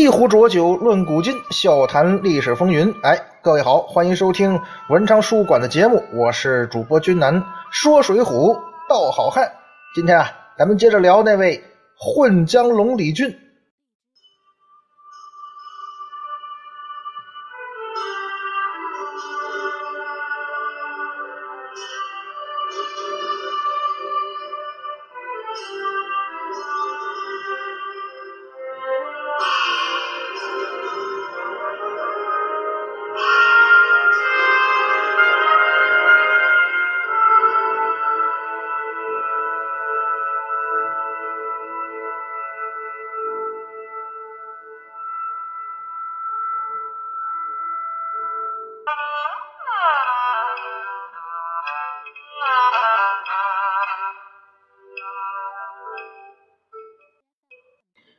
一壶浊酒论古今，笑谈历史风云。各位好，欢迎收听文昌书馆的节目，我是主播君南，说水浒道好汉。今天咱们接着聊那位混江龙李俊。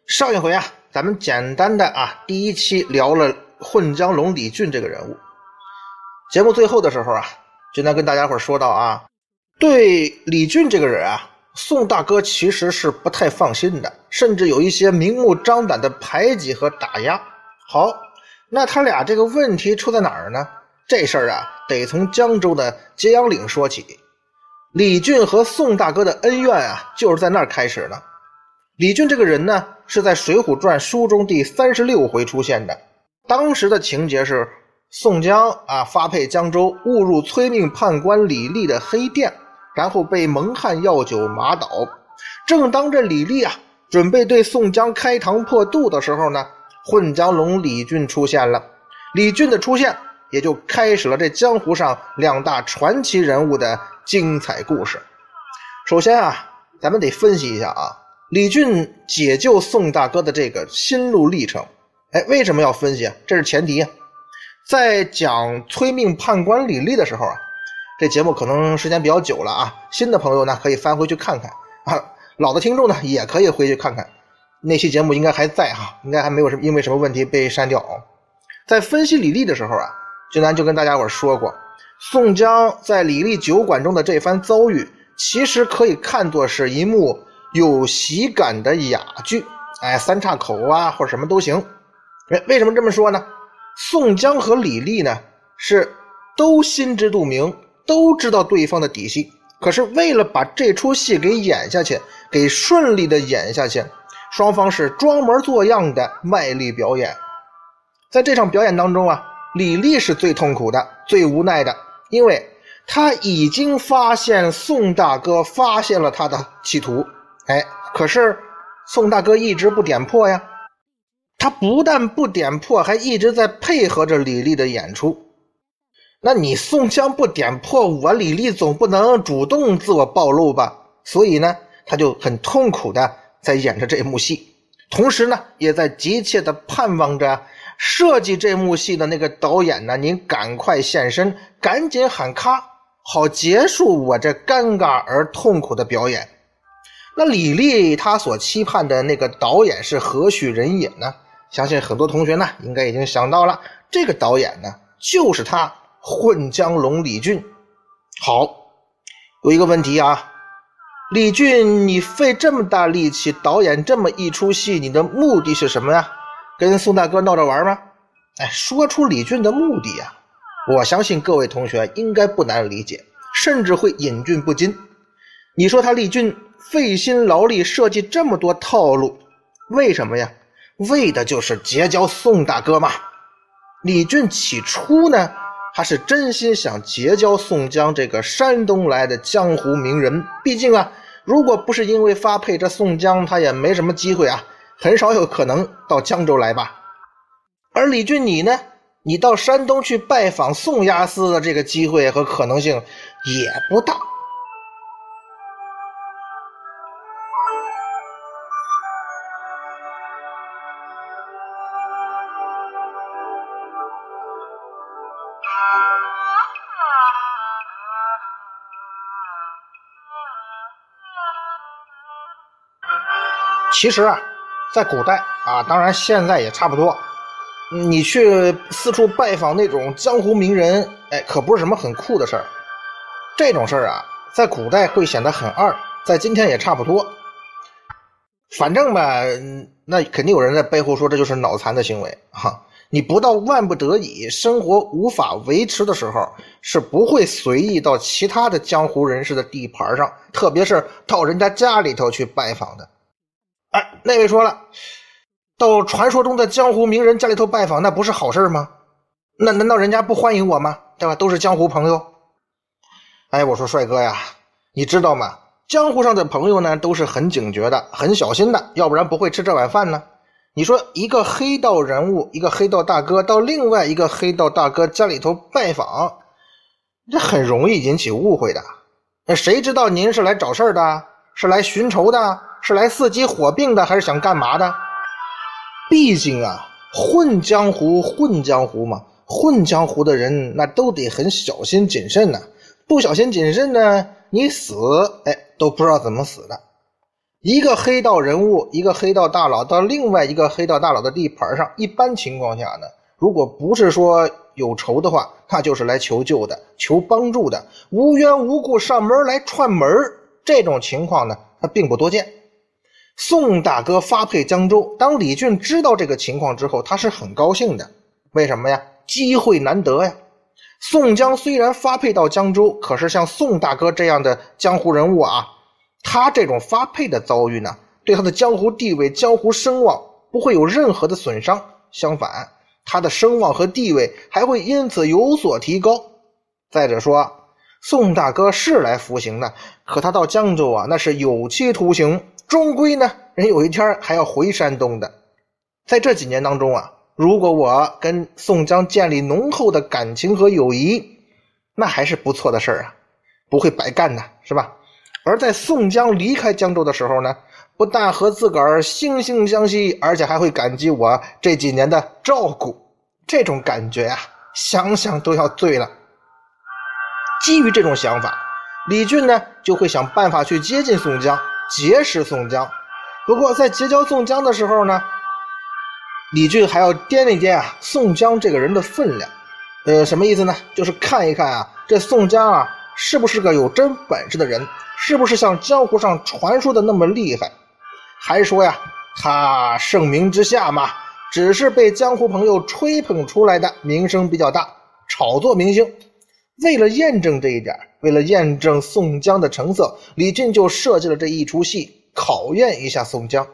上一回咱们简单的第一期聊了混江龙李俊这个人物。节目最后的时候就能跟大家伙说到对李俊这个人宋大哥其实是不太放心的，甚至有一些明目张胆的排挤和打压。好，那他俩这个问题出在哪儿呢？这事儿得从江州的揭阳岭说起。李俊和宋大哥的恩怨就是在那儿开始的。李俊这个人呢，是在《水浒传》书中第36回出现的。当时的情节是宋江发配江州，误入催命判官李立的黑店，然后被蒙汉药酒麻倒。正当这李立准备对宋江开膛破肚的时候呢，混江龙李俊出现了。李俊的出现也就开始了这江湖上两大传奇人物的精彩故事。首先咱们得分析一下李俊解救宋大哥的这个心路历程。为什么要分析？这是前提。在讲催命判官李立的时候这节目可能时间比较久了新的朋友呢可以翻回去看看老的听众呢也可以回去看看，那期节目应该还在应该还没有什么因为什么问题被删掉。在分析李立的时候君南就跟大家伙说过，宋江在李立酒馆中的这番遭遇其实可以看作是一幕有喜感的哑剧，三岔口或者什么都行。为什么这么说呢？宋江和李立呢是都心知肚明，都知道对方的底细，可是为了把这出戏给演下去，给顺利的演下去，双方是装模作样的卖力表演。在这场表演当中李立是最痛苦的，最无奈的，因为他已经发现宋大哥发现了他的企图。可是宋大哥一直不点破呀，他不但不点破，还一直在配合着李立的演出。那你宋江不点破我，李立总不能主动自我暴露吧？所以呢，他就很痛苦的在演着这幕戏，同时呢，也在急切的盼望着设计这幕戏的那个导演呢，您赶快现身，赶紧喊咔，好结束我这尴尬而痛苦的表演。那李立他所期盼的那个导演是何许人也呢？相信很多同学呢应该已经想到了，这个导演呢就是他混江龙李俊。好，有一个问题李俊，你费这么大力气导演这么一出戏，你的目的是什么呀？跟宋大哥闹着玩吗？说出李俊的目的我相信各位同学应该不难理解，甚至会忍俊不禁。你说他李俊费心劳力设计这么多套路，为什么呀？为的就是结交宋大哥嘛。李俊起初呢他是真心想结交宋江这个山东来的江湖名人，毕竟如果不是因为发配这宋江，他也没什么机会很少有可能到江州来吧。而李俊你呢，你到山东去拜访宋押司的这个机会和可能性也不大。其实在古代当然现在也差不多，你去四处拜访那种江湖名人可不是什么很酷的事儿。这种事儿在古代会显得很二，在今天也差不多。反正吧，那肯定有人在背后说这就是脑残的行为啊！你不到万不得已、生活无法维持的时候，是不会随意到其他的江湖人士的地盘上，特别是到人家家里头去拜访的。哎，那位说了，到传说中的江湖名人家里头拜访，那不是好事吗？那难道人家不欢迎我吗？对吧？都是江湖朋友。哎，我说帅哥呀，你知道吗？江湖上的朋友呢，都是很警觉的，很小心的，要不然不会吃这碗饭呢。你说一个黑道人物，一个黑道大哥到另外一个黑道大哥家里头拜访，这很容易引起误会的。那谁知道您是来找事儿的，是来寻仇的，是来伺机火并的，还是想干嘛的？毕竟啊，混江湖嘛，混江湖的人那都得很小心谨慎呢。不小心谨慎呢，你死都不知道怎么死的。一个黑道人物，一个黑道大佬到另外一个黑道大佬的地盘上，一般情况下呢，如果不是说有仇的话，那就是来求救的，求帮助的，无缘无故上门来串门，这种情况呢，它并不多见。宋大哥发配江州，当李俊知道这个情况之后，他是很高兴的。为什么呀？机会难得呀。宋江虽然发配到江州，可是像宋大哥这样的江湖人物啊，他这种发配的遭遇呢，对他的江湖地位、江湖声望不会有任何的损伤，相反，他的声望和地位还会因此有所提高。再者说，宋大哥是来服刑的，可他到江州啊，那是有期徒刑，终归呢，人有一天还要回山东的。在这几年当中啊，如果我跟宋江建立浓厚的感情和友谊，那还是不错的事儿啊，不会白干的，是吧？而在宋江离开江州的时候呢，不但和自个儿惺惺相惜，而且还会感激我这几年的照顾，这种感觉啊，想想都要醉了。基于这种想法，李俊呢就会想办法去接近宋江，结识宋江。不过在结交宋江的时候呢，李俊还要掂一掂啊，宋江这个人的分量。什么意思呢？就是看一看啊，这宋江啊是不是个有真本事的人，是不是像江湖上传说的那么厉害。还说呀，他盛名之下嘛，只是被江湖朋友吹捧出来的，名声比较大，炒作明星。为了验证这一点，为了验证宋江的成色，李俊就设计了这一出戏，考验一下宋江。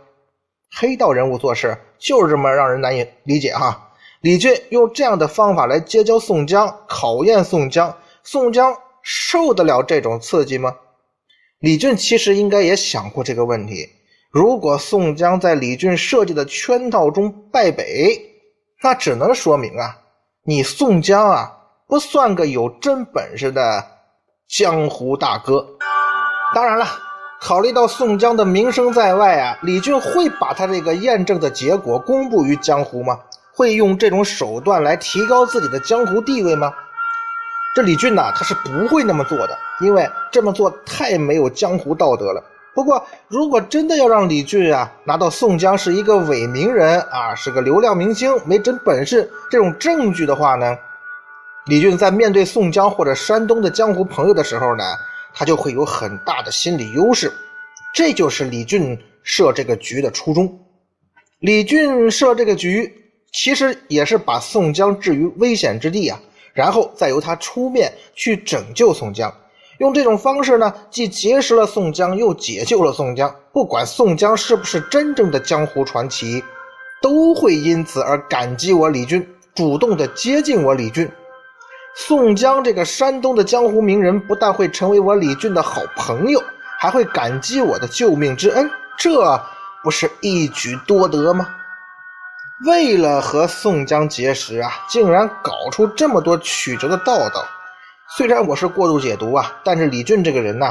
黑道人物做事就是这么让人难以理解哈。李俊用这样的方法来结交宋江，考验宋江，宋江受得了这种刺激吗？李俊其实应该也想过这个问题。如果宋江在李俊设计的圈套中败北，那只能说明啊，你宋江啊不算个有真本事的江湖大哥。当然了，考虑到宋江的名声在外啊，李俊会把他这个验证的结果公布于江湖吗？会用这种手段来提高自己的江湖地位吗？这李俊呢，他是不会那么做的，因为这么做太没有江湖道德了。不过如果真的要让李俊啊拿到宋江是一个伪名人啊，是个流量明星，没真本事这种证据的话呢，李俊在面对宋江或者山东的江湖朋友的时候呢，他就会有很大的心理优势。这就是李俊设这个局的初衷。李俊设这个局其实也是把宋江置于危险之地啊，然后再由他出面去拯救宋江。用这种方式呢，既结识了宋江，又解救了宋江。不管宋江是不是真正的江湖传奇，都会因此而感激我李俊，主动的接近我李俊。宋江这个山东的江湖名人不但会成为我李俊的好朋友，还会感激我的救命之恩，这不是一举多得吗？为了和宋江结识啊，竟然搞出这么多曲折的道道。虽然我是过度解读啊，但是李俊这个人呢，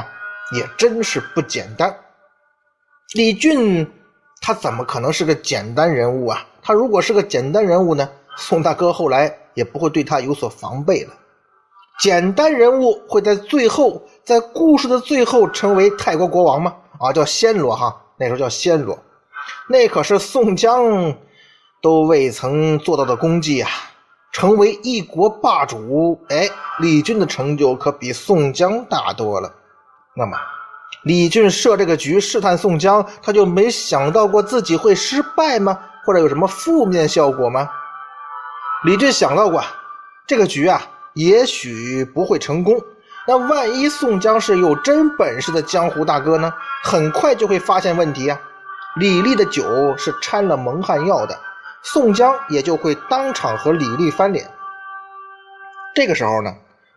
也真是不简单。李俊他怎么可能是个简单人物啊？他如果是个简单人物呢，宋大哥后来也不会对他有所防备了。简单人物会在最后，在故事的最后成为泰国国王吗？啊，叫暹罗哈，那时候叫暹罗，那可是宋江都未曾做到的功绩啊！成为一国霸主，李俊的成就可比宋江大多了。那么李俊设这个局试探宋江，他就没想到过自己会失败吗？或者有什么负面效果吗？李俊想到过，这个局啊，也许不会成功。那万一宋江是有真本事的江湖大哥呢？很快就会发现问题啊。李立的酒是掺了蒙汗药的，宋江也就会当场和李立翻脸。这个时候呢，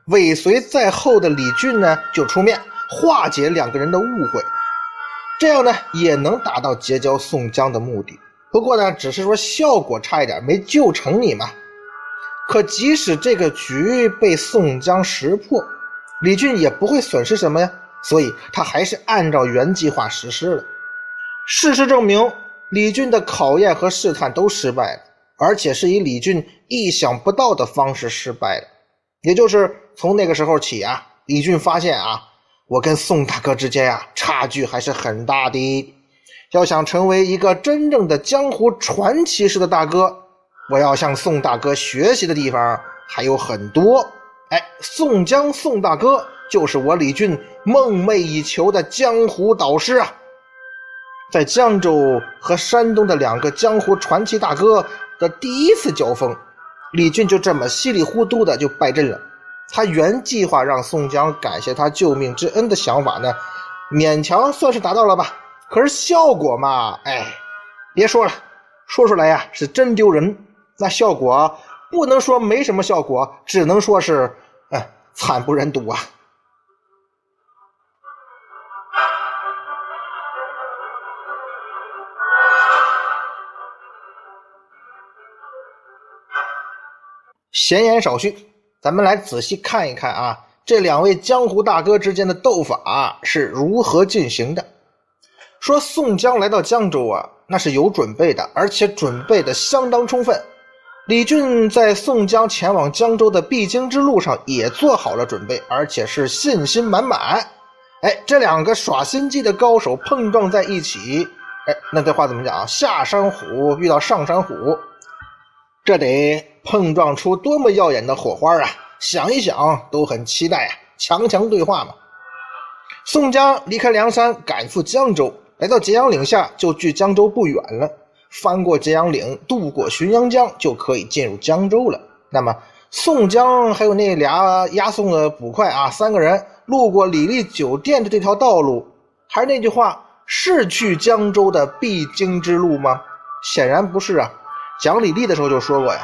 尾随在后的李俊呢就出面化解两个人的误会，这样呢也能达到结交宋江的目的。不过呢，只是说效果差一点，没救成你嘛。可即使这个局被宋江识破，李俊也不会损失什么呀，所以他还是按照原计划实施了。事实证明，李俊的考验和试探都失败了，而且是以李俊意想不到的方式失败了。也就是从那个时候起啊，李俊发现啊，我跟宋大哥之间啊差距还是很大的。要想成为一个真正的江湖传奇式的大哥，我要向宋大哥学习的地方还有很多。哎，宋江宋大哥就是我李俊梦寐以求的江湖导师啊。在江州和山东的两个江湖传奇大哥的第一次交锋，李俊就这么稀里糊涂的就败阵了。他原计划让宋江感谢他救命之恩的想法呢，勉强算是达到了吧。可是效果嘛，哎，别说了，说出来呀是真丢人。那效果不能说没什么效果，只能说是惨不忍睹啊。闲言少叙，咱们来仔细看一看啊，这两位江湖大哥之间的斗法是如何进行的。说宋江来到江州啊，那是有准备的，而且准备的相当充分。李俊在宋江前往江州的必经之路上也做好了准备，而且是信心满满。哎，这两个耍心机的高手碰撞在一起，哎，那这话怎么讲啊？下山虎遇到上山虎，这得碰撞出多么耀眼的火花啊，想一想都很期待啊，强强对话嘛。宋江离开梁山赶赴江州，来到揭阳岭下就距江州不远了，翻过揭阳岭渡过浔阳江就可以进入江州了。那么宋江还有那俩押送的捕快啊，三个人路过李立酒店的这条道路，还是那句话，是去江州的必经之路吗？显然不是啊。讲李立的时候就说过呀，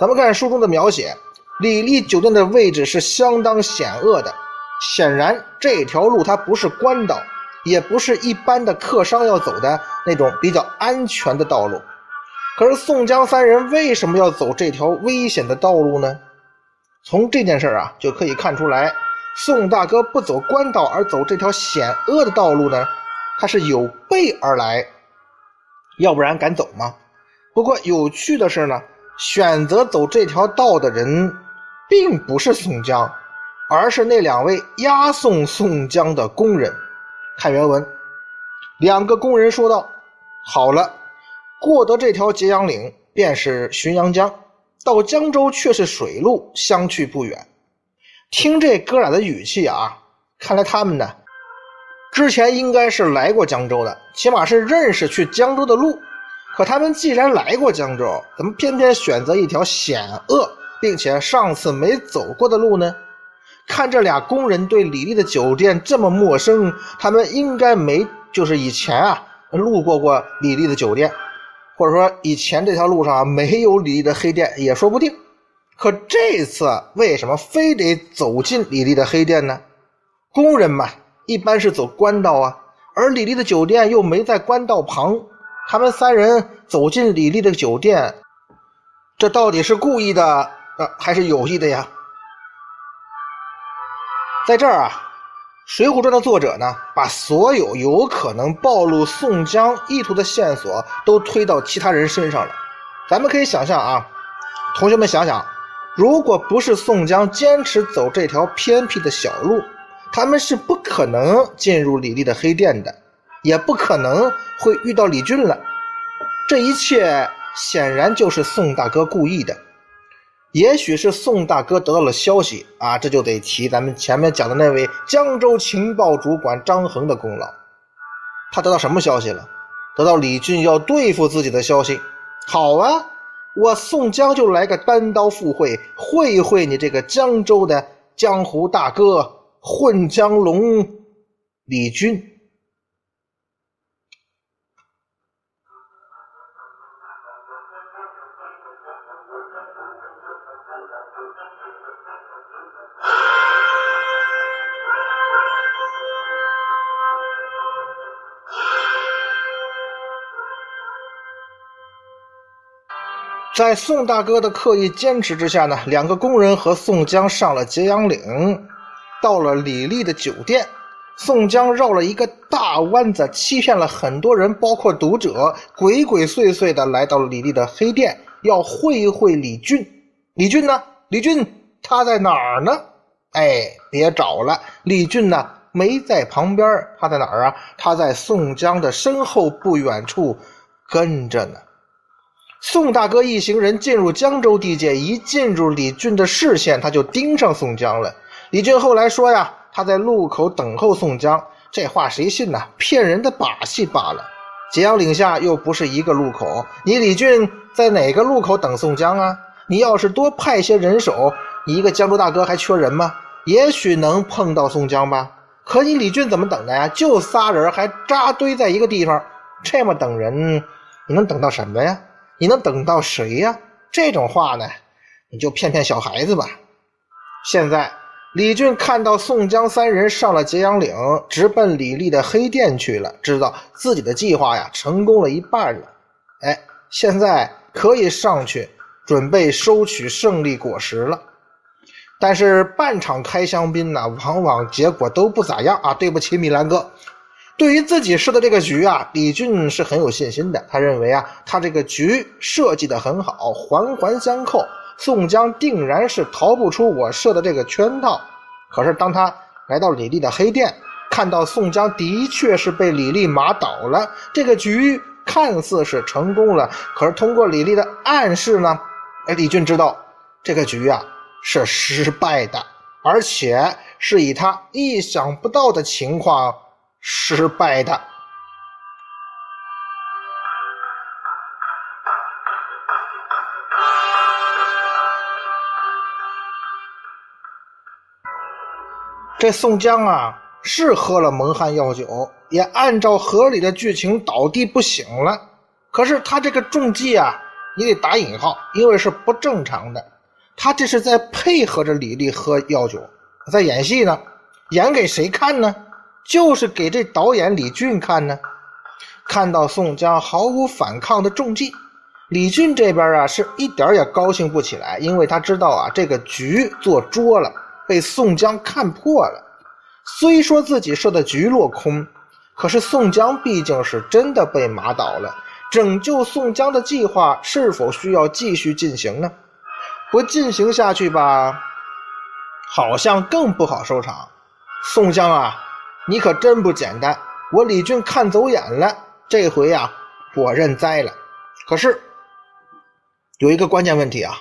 咱们看书中的描写，李立酒店的位置是相当险恶的，显然这条路它不是官道，也不是一般的客商要走的那种比较安全的道路。可是宋江三人为什么要走这条危险的道路呢？从这件事啊就可以看出来，宋大哥不走官道而走这条险恶的道路呢，他是有备而来，要不然敢走吗？不过有趣的是呢，选择走这条道的人并不是宋江，而是那两位押送宋江的工人。看原文，两个工人说道：“好了，过得这条揭阳岭便是浔阳江，到江州却是水路，相去不远。”听这哥俩的语气啊，看来他们呢之前应该是来过江州的，起码是认识去江州的路。可他们既然来过江州，怎么偏偏选择一条险恶并且上次没走过的路呢？看这俩工人对李立的酒店这么陌生，他们应该没就是以前啊路过李立的酒店，或者说以前这条路上没有李立的黑店也说不定。可这次为什么非得走进李立的黑店呢？工人嘛，一般是走官道啊，而李立的酒店又没在官道旁，他们三人走进李立的酒店，这到底是故意的还是有意的呀？在这儿啊，《水浒传》的作者呢，把所有有可能暴露宋江意图的线索都推到其他人身上了。咱们可以想象啊，同学们想想，如果不是宋江坚持走这条偏僻的小路，他们是不可能进入李立的黑店的，也不可能会遇到李俊了。这一切显然就是宋大哥故意的。也许是宋大哥得到了消息啊，这就得提咱们前面讲的那位江州情报主管张衡的功劳。他得到什么消息了？得到李俊要对付自己的消息。好啊，我宋江就来个单刀赴会，会一会你这个江州的江湖大哥混江龙李俊。在宋大哥的刻意坚持之下呢，两个工人和宋江上了揭阳岭，到了李立的酒店。宋江绕了一个大弯子，欺骗了很多人，包括读者，鬼鬼祟祟的来到了李立的黑店，要会一会李俊。李俊呢？李俊他在哪儿呢？哎，别找了，李俊呢没在旁边，他在哪儿啊？他在宋江的身后不远处跟着呢。宋大哥一行人进入江州地界，一进入李俊的视线，他就盯上宋江了。李俊后来说呀，他在路口等候宋江，这话谁信呢？骗人的把戏罢了。揭阳岭下又不是一个路口，你李俊在哪个路口等宋江啊？你要是多派些人手，你一个江州大哥还缺人吗？也许能碰到宋江吧。可你李俊怎么等的呀？就仨人还扎堆在一个地方，这么等人，你能等到什么呀？你能等到谁呀？这种话呢，你就骗骗小孩子吧。现在李俊看到宋江三人上了揭阳岭，直奔李立的黑店去了，知道自己的计划呀成功了一半了。哎，现在可以上去准备收取胜利果实了。但是半场开香槟呢，往往结果都不咋样啊。对不起米兰哥。对于自己设的这个局啊，李俊是很有信心的。他认为啊，他这个局设计得很好，环环相扣，宋江定然是逃不出我设的这个圈套。可是当他来到李立的黑店，看到宋江的确是被李立麻倒了，这个局看似是成功了。可是通过李立的暗示呢，李俊知道这个局啊是失败的，而且是以他意想不到的情况失败的。这宋江啊是喝了蒙汗药酒，也按照合理的剧情倒地不醒了。可是他这个中计啊，你得打引号，因为是不正常的。他这是在配合着李立喝药酒，在演戏呢。演给谁看呢？就是给这导演李俊看呢。看到宋江毫无反抗的中计，李俊这边啊是一点也高兴不起来，因为他知道啊这个局做拙了，被宋江看破了。虽说自己设的局落空，可是宋江毕竟是真的被麻倒了，拯救宋江的计划是否需要继续进行呢？不进行下去吧，好像更不好收场。宋江啊，你可真不简单，我李俊看走眼了，这回啊我认栽了。可是有一个关键问题啊，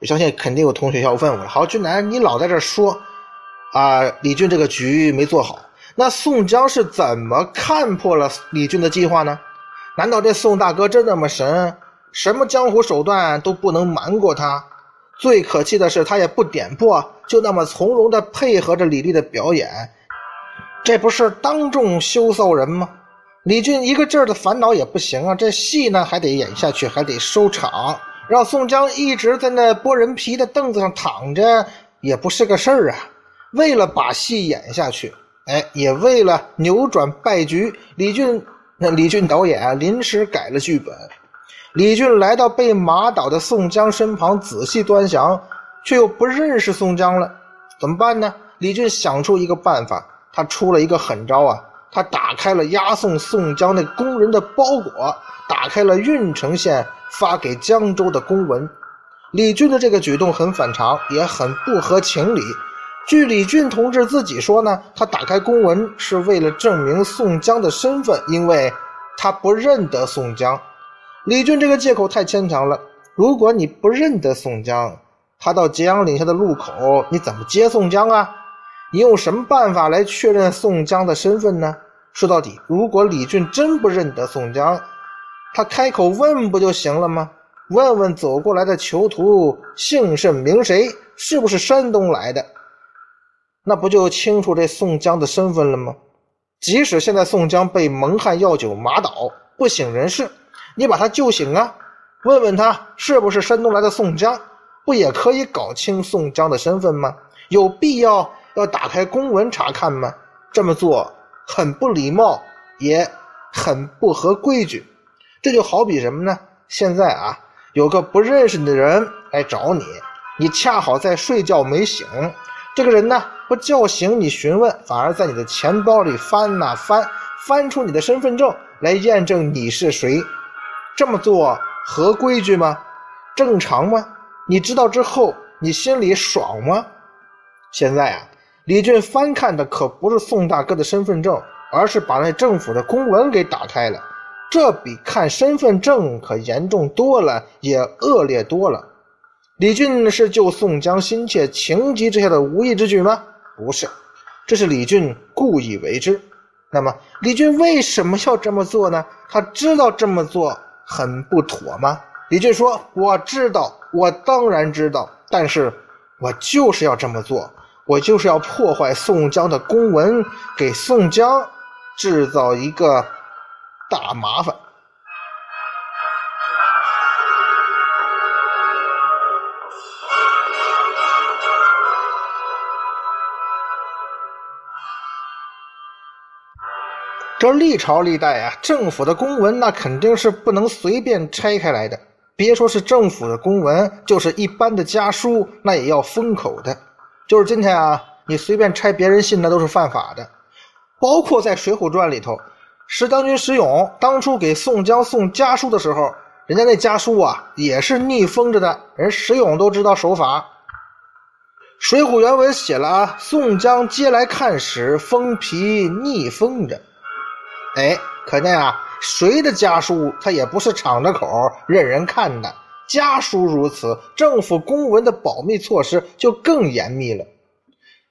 我相信肯定有同学要问我了，好，俊南，你老在这说啊，李俊这个局没做好，那宋江是怎么看破了李俊的计划呢？难道这宋大哥真那么神，什么江湖手段都不能瞒过他？最可气的是他也不点破，就那么从容的配合着李立的表演，这不是当众羞臊人吗？李俊一个劲儿的烦恼也不行啊，这戏呢还得演下去，还得收场，让宋江一直在那剥人皮的凳子上躺着也不是个事儿啊。为了把戏演下去，哎，也为了扭转败局，李俊导演临时改了剧本。李俊来到被麻倒的宋江身旁，仔细端详，却又不认识宋江了，怎么办呢？李俊想出一个办法，他出了一个狠招啊！他打开了押送宋江那工人的包裹，打开了郓城县发给江州的公文。李俊的这个举动很反常，也很不合情理。据李俊同志自己说呢，他打开公文是为了证明宋江的身份，因为他不认得宋江。李俊这个借口太牵强了，如果你不认得宋江，他到揭阳岭下的路口，你怎么接宋江啊？你用什么办法来确认宋江的身份呢？说到底，如果李俊真不认得宋江，他开口问不就行了吗？问问走过来的囚徒姓甚名谁，是不是山东来的，那不就清楚这宋江的身份了吗？即使现在宋江被蒙汗药酒麻倒不省人事，你把他救醒啊，问问他是不是山东来的宋江，不也可以搞清宋江的身份吗？有必要打开公文查看吗？这么做很不礼貌，也很不合规矩。这就好比什么呢？现在啊，有个不认识你的人来找你，你恰好在睡觉没醒，这个人呢不叫醒你询问，反而在你的钱包里翻啊翻，翻出你的身份证来验证你是谁，这么做合规矩吗？正常吗？你知道之后你心里爽吗？现在啊，李俊翻看的可不是宋大哥的身份证，而是把那政府的公文给打开了，这比看身份证可严重多了，也恶劣多了。李俊是救宋江心切情急之下的无意之举吗？不是，这是李俊故意为之。那么李俊为什么要这么做呢？他知道这么做很不妥吗？李俊说，我知道，我当然知道，但是我就是要这么做，我就是要破坏宋江的公文，给宋江制造一个大麻烦。这历朝历代啊，政府的公文那肯定是不能随便拆开来的，别说是政府的公文，就是一般的家书那也要封口的。就是今天啊，你随便拆别人信那都是犯法的。包括在《水浒传》里头，石将军石勇当初给宋江送家书的时候，人家那家书啊也是逆封着的，人石勇都知道守法。水浒原文写了啊，宋江接来看时，封皮逆封着。哎，可见啊，谁的家书他也不是敞着口任人看的，家书如此，政府公文的保密措施就更严密了。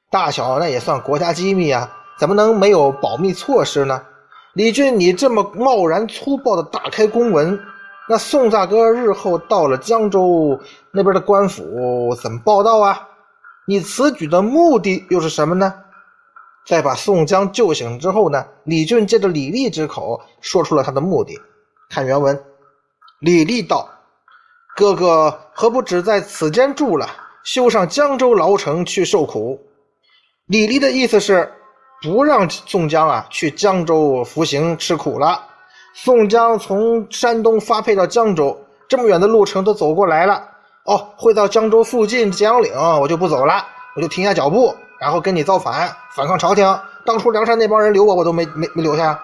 大小那也算国家机密啊，怎么能没有保密措施呢？李俊你这么贸然粗暴的打开公文，那宋大哥日后到了江州那边的官府怎么报道啊？你此举的目的又是什么呢？在把宋江救醒之后呢，李俊借着李立之口说出了他的目的。看原文，李立道：“哥哥何不只在此间住了，休上江州牢城去受苦？”李立的意思是不让宋江啊去江州服刑吃苦了。宋江从山东发配到江州，这么远的路程都走过来了，哦，会到江州附近揭阳岭，我就不走了，我就停下脚步。然后跟你造反，反抗朝廷。当初梁山那帮人留我，我都没留下。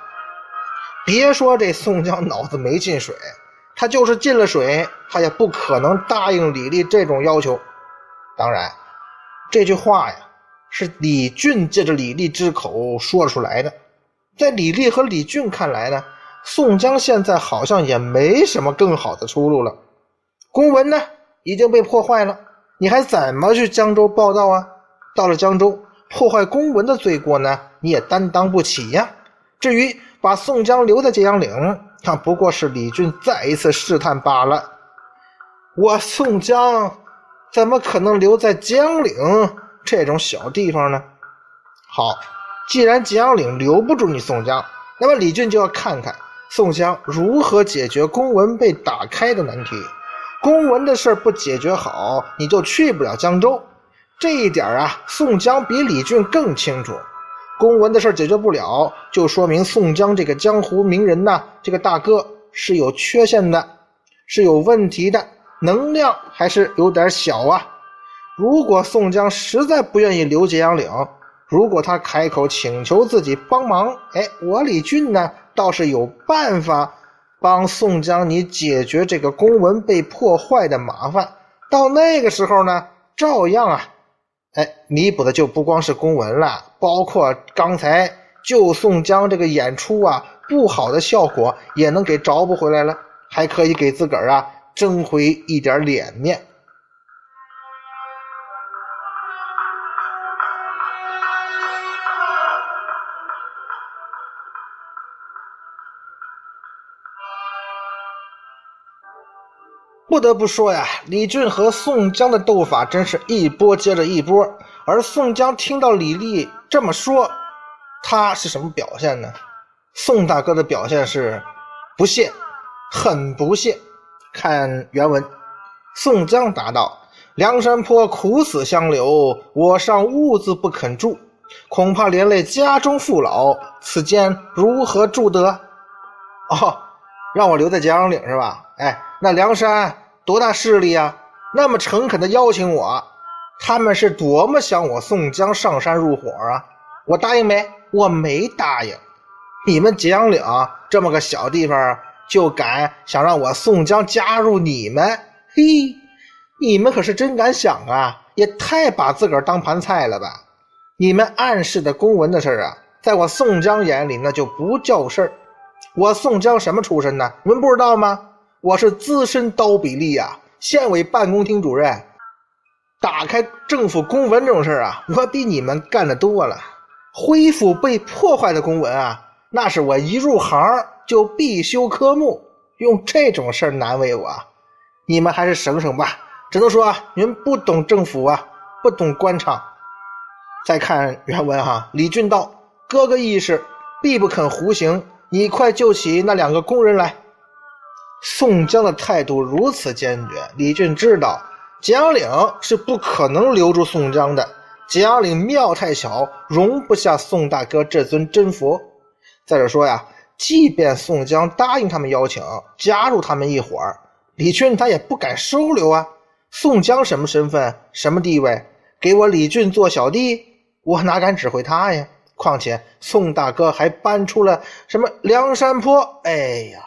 别说这宋江脑子没进水，他就是进了水，他也不可能答应李立这种要求。当然，这句话呀，是李俊借着李立之口说出来的。在李立和李俊看来呢，宋江现在好像也没什么更好的出路了。公文呢，已经被破坏了，你还怎么去江州报道啊？到了江州，破坏公文的罪过呢，你也担当不起呀。至于把宋江留在揭阳岭，那不过是李俊再一次试探罢了。我宋江怎么可能留在揭阳岭这种小地方呢？好，既然揭阳岭留不住你宋江，那么李俊就要看看宋江如何解决公文被打开的难题。公文的事不解决好，你就去不了江州。这一点啊，宋江比李俊更清楚。公文的事解决不了，就说明宋江这个江湖名人呢，这个大哥是有缺陷的，是有问题的，能量还是有点小啊。如果宋江实在不愿意留揭阳岭，如果他开口请求自己帮忙，哎，我李俊呢倒是有办法帮宋江你解决这个公文被破坏的麻烦。到那个时候呢，照样啊，哎，弥补的就不光是公文了，包括刚才救宋江这个演出啊不好的效果也能给找补回来了，还可以给自个儿啊争回一点脸面。不得不说呀，李俊和宋江的斗法真是一波接着一波。而宋江听到李立这么说，他是什么表现呢？宋大哥的表现是不屑，很不屑。看原文，宋江答道：“梁山坡苦死相留，我尚兀自不肯住，恐怕连累家中父老，此间如何住得？”哦，让我留在江阳岭是吧？哎，那梁山多大势力啊，那么诚恳的邀请我，他们是多么想我宋江上山入伙啊！我答应没？我没答应。你们揭阳岭这么个小地方，就敢想让我宋江加入你们？嘿，你们可是真敢想啊！也太把自个儿当盘菜了吧！你们暗示的公文的事啊，在我宋江眼里那就不叫事儿。我宋江什么出身呢？你们不知道吗？我是资深刀比利啊，县委办公厅主任。打开政府公文这种事啊，我比你们干得多了。恢复被破坏的公文啊，那是我一入行就必修科目。用这种事儿难为我，你们还是省省吧。只能说你们不懂政府啊，不懂官场。再看原文啊，李俊道：“哥哥义士，必不肯胡行，你快救起那两个工人来。”宋江的态度如此坚决，李俊知道揭阳岭是不可能留住宋江的，揭阳岭庙太小，容不下宋大哥这尊真佛。再者说呀，即便宋江答应他们邀请，加入他们一伙，李俊他也不敢收留啊。宋江什么身份，什么地位，给我李俊做小弟，我哪敢指挥他呀？况且宋大哥还搬出了什么梁山坡，哎呀，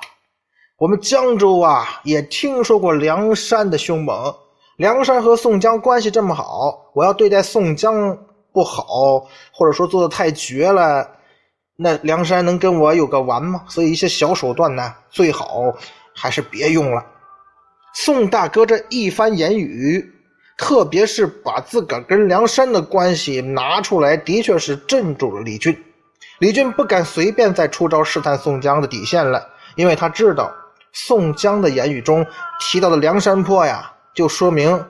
我们江州啊也听说过梁山的凶猛。梁山和宋江关系这么好，我要对待宋江不好，或者说做得太绝了，那梁山能跟我有个完吗？所以一些小手段呢，最好还是别用了。宋大哥这一番言语，特别是把自个儿跟梁山的关系拿出来，的确是镇住了李俊。李俊不敢随便再出招试探宋江的底线了，因为他知道宋江的言语中提到的梁山坡呀，就说明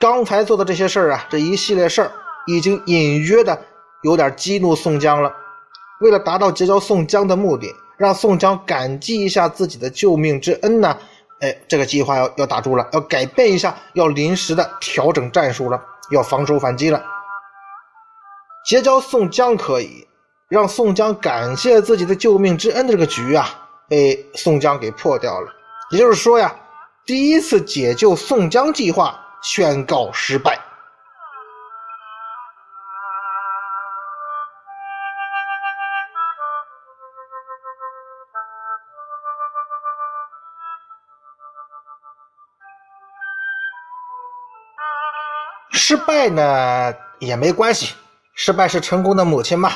刚才做的这些事儿啊，这一系列事儿已经隐约的有点激怒宋江了。为了达到结交宋江的目的，让宋江感激一下自己的救命之恩呢，这个计划要打住了，要改变一下，要临时的调整战术了，要防守反击了。结交宋江可以让宋江感谢自己的救命之恩的这个局啊，被宋江给破掉了。也就是说呀，第一次解救宋江计划宣告失败。失败呢也没关系，失败是成功的母亲嘛，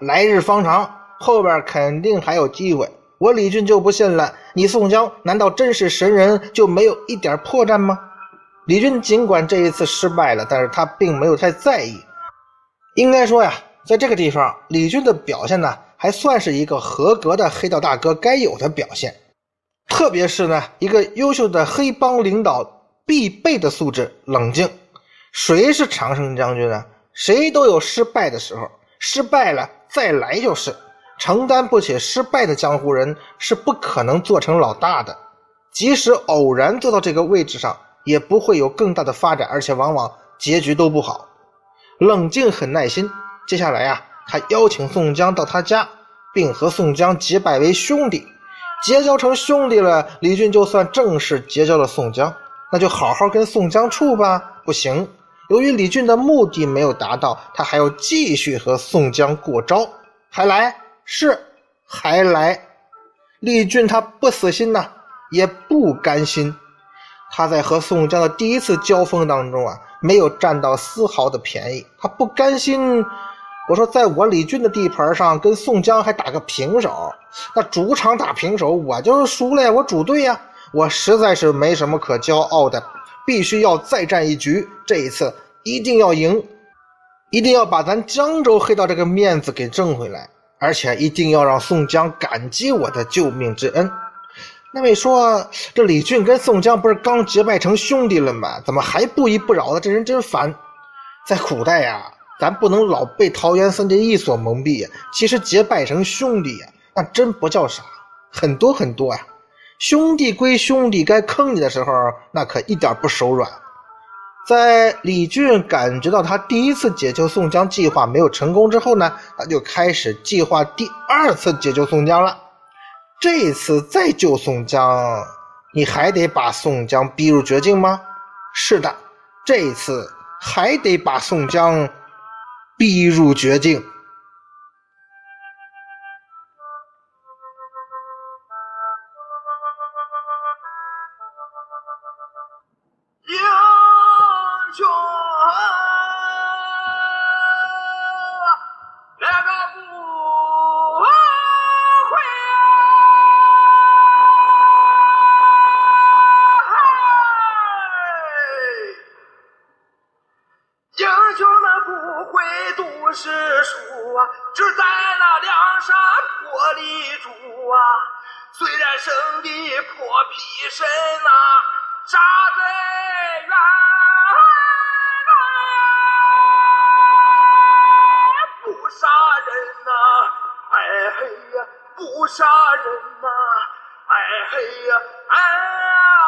来日方长，后边肯定还有机会。我李俊就不信了，你宋江难道真是神人就没有一点破绽吗？李俊尽管这一次失败了，但是他并没有太在意。应该说呀，在这个地方李俊的表现呢，还算是一个合格的黑道大哥该有的表现，特别是呢一个优秀的黑帮领导必备的素质，冷静。谁是常胜将军呢？谁都有失败的时候，失败了再来就是。承担不起失败的江湖人是不可能做成老大的，即使偶然做到这个位置上，也不会有更大的发展，而且往往结局都不好。冷静很耐心，接下来啊，他邀请宋江到他家，并和宋江结拜为兄弟。结交成兄弟了，李俊就算正式结交了宋江，那就好好跟宋江处吧。不行，由于李俊的目的没有达到，他还要继续和宋江过招，还来是还来。李俊他不死心呐，也不甘心。他在和宋江的第一次交锋当中啊，没有占到丝毫的便宜，他不甘心。我说在我李俊的地盘上跟宋江还打个平手，那主场打平手我就输了呀，我主队呀，我实在是没什么可骄傲的，必须要再战一局，这一次一定要赢，一定要把咱江州黑道这个面子给挣回来。而且一定要让宋江感激我的救命之恩。那位说，这李俊跟宋江不是刚结拜成兄弟了吗？怎么还不依不饶的？这人真烦。在古代呀，咱不能老被桃园三结义所蒙蔽。其实结拜成兄弟呀，那真不叫啥，很多很多呀。兄弟归兄弟，该坑你的时候，那可一点不手软。在李俊感觉到他第一次解救宋江计划没有成功之后呢，他就开始计划第二次解救宋江了。这次再救宋江，你还得把宋江逼入绝境吗？是的，这次还得把宋江逼入绝境。不杀人呐，哎嘿呀，哎呀！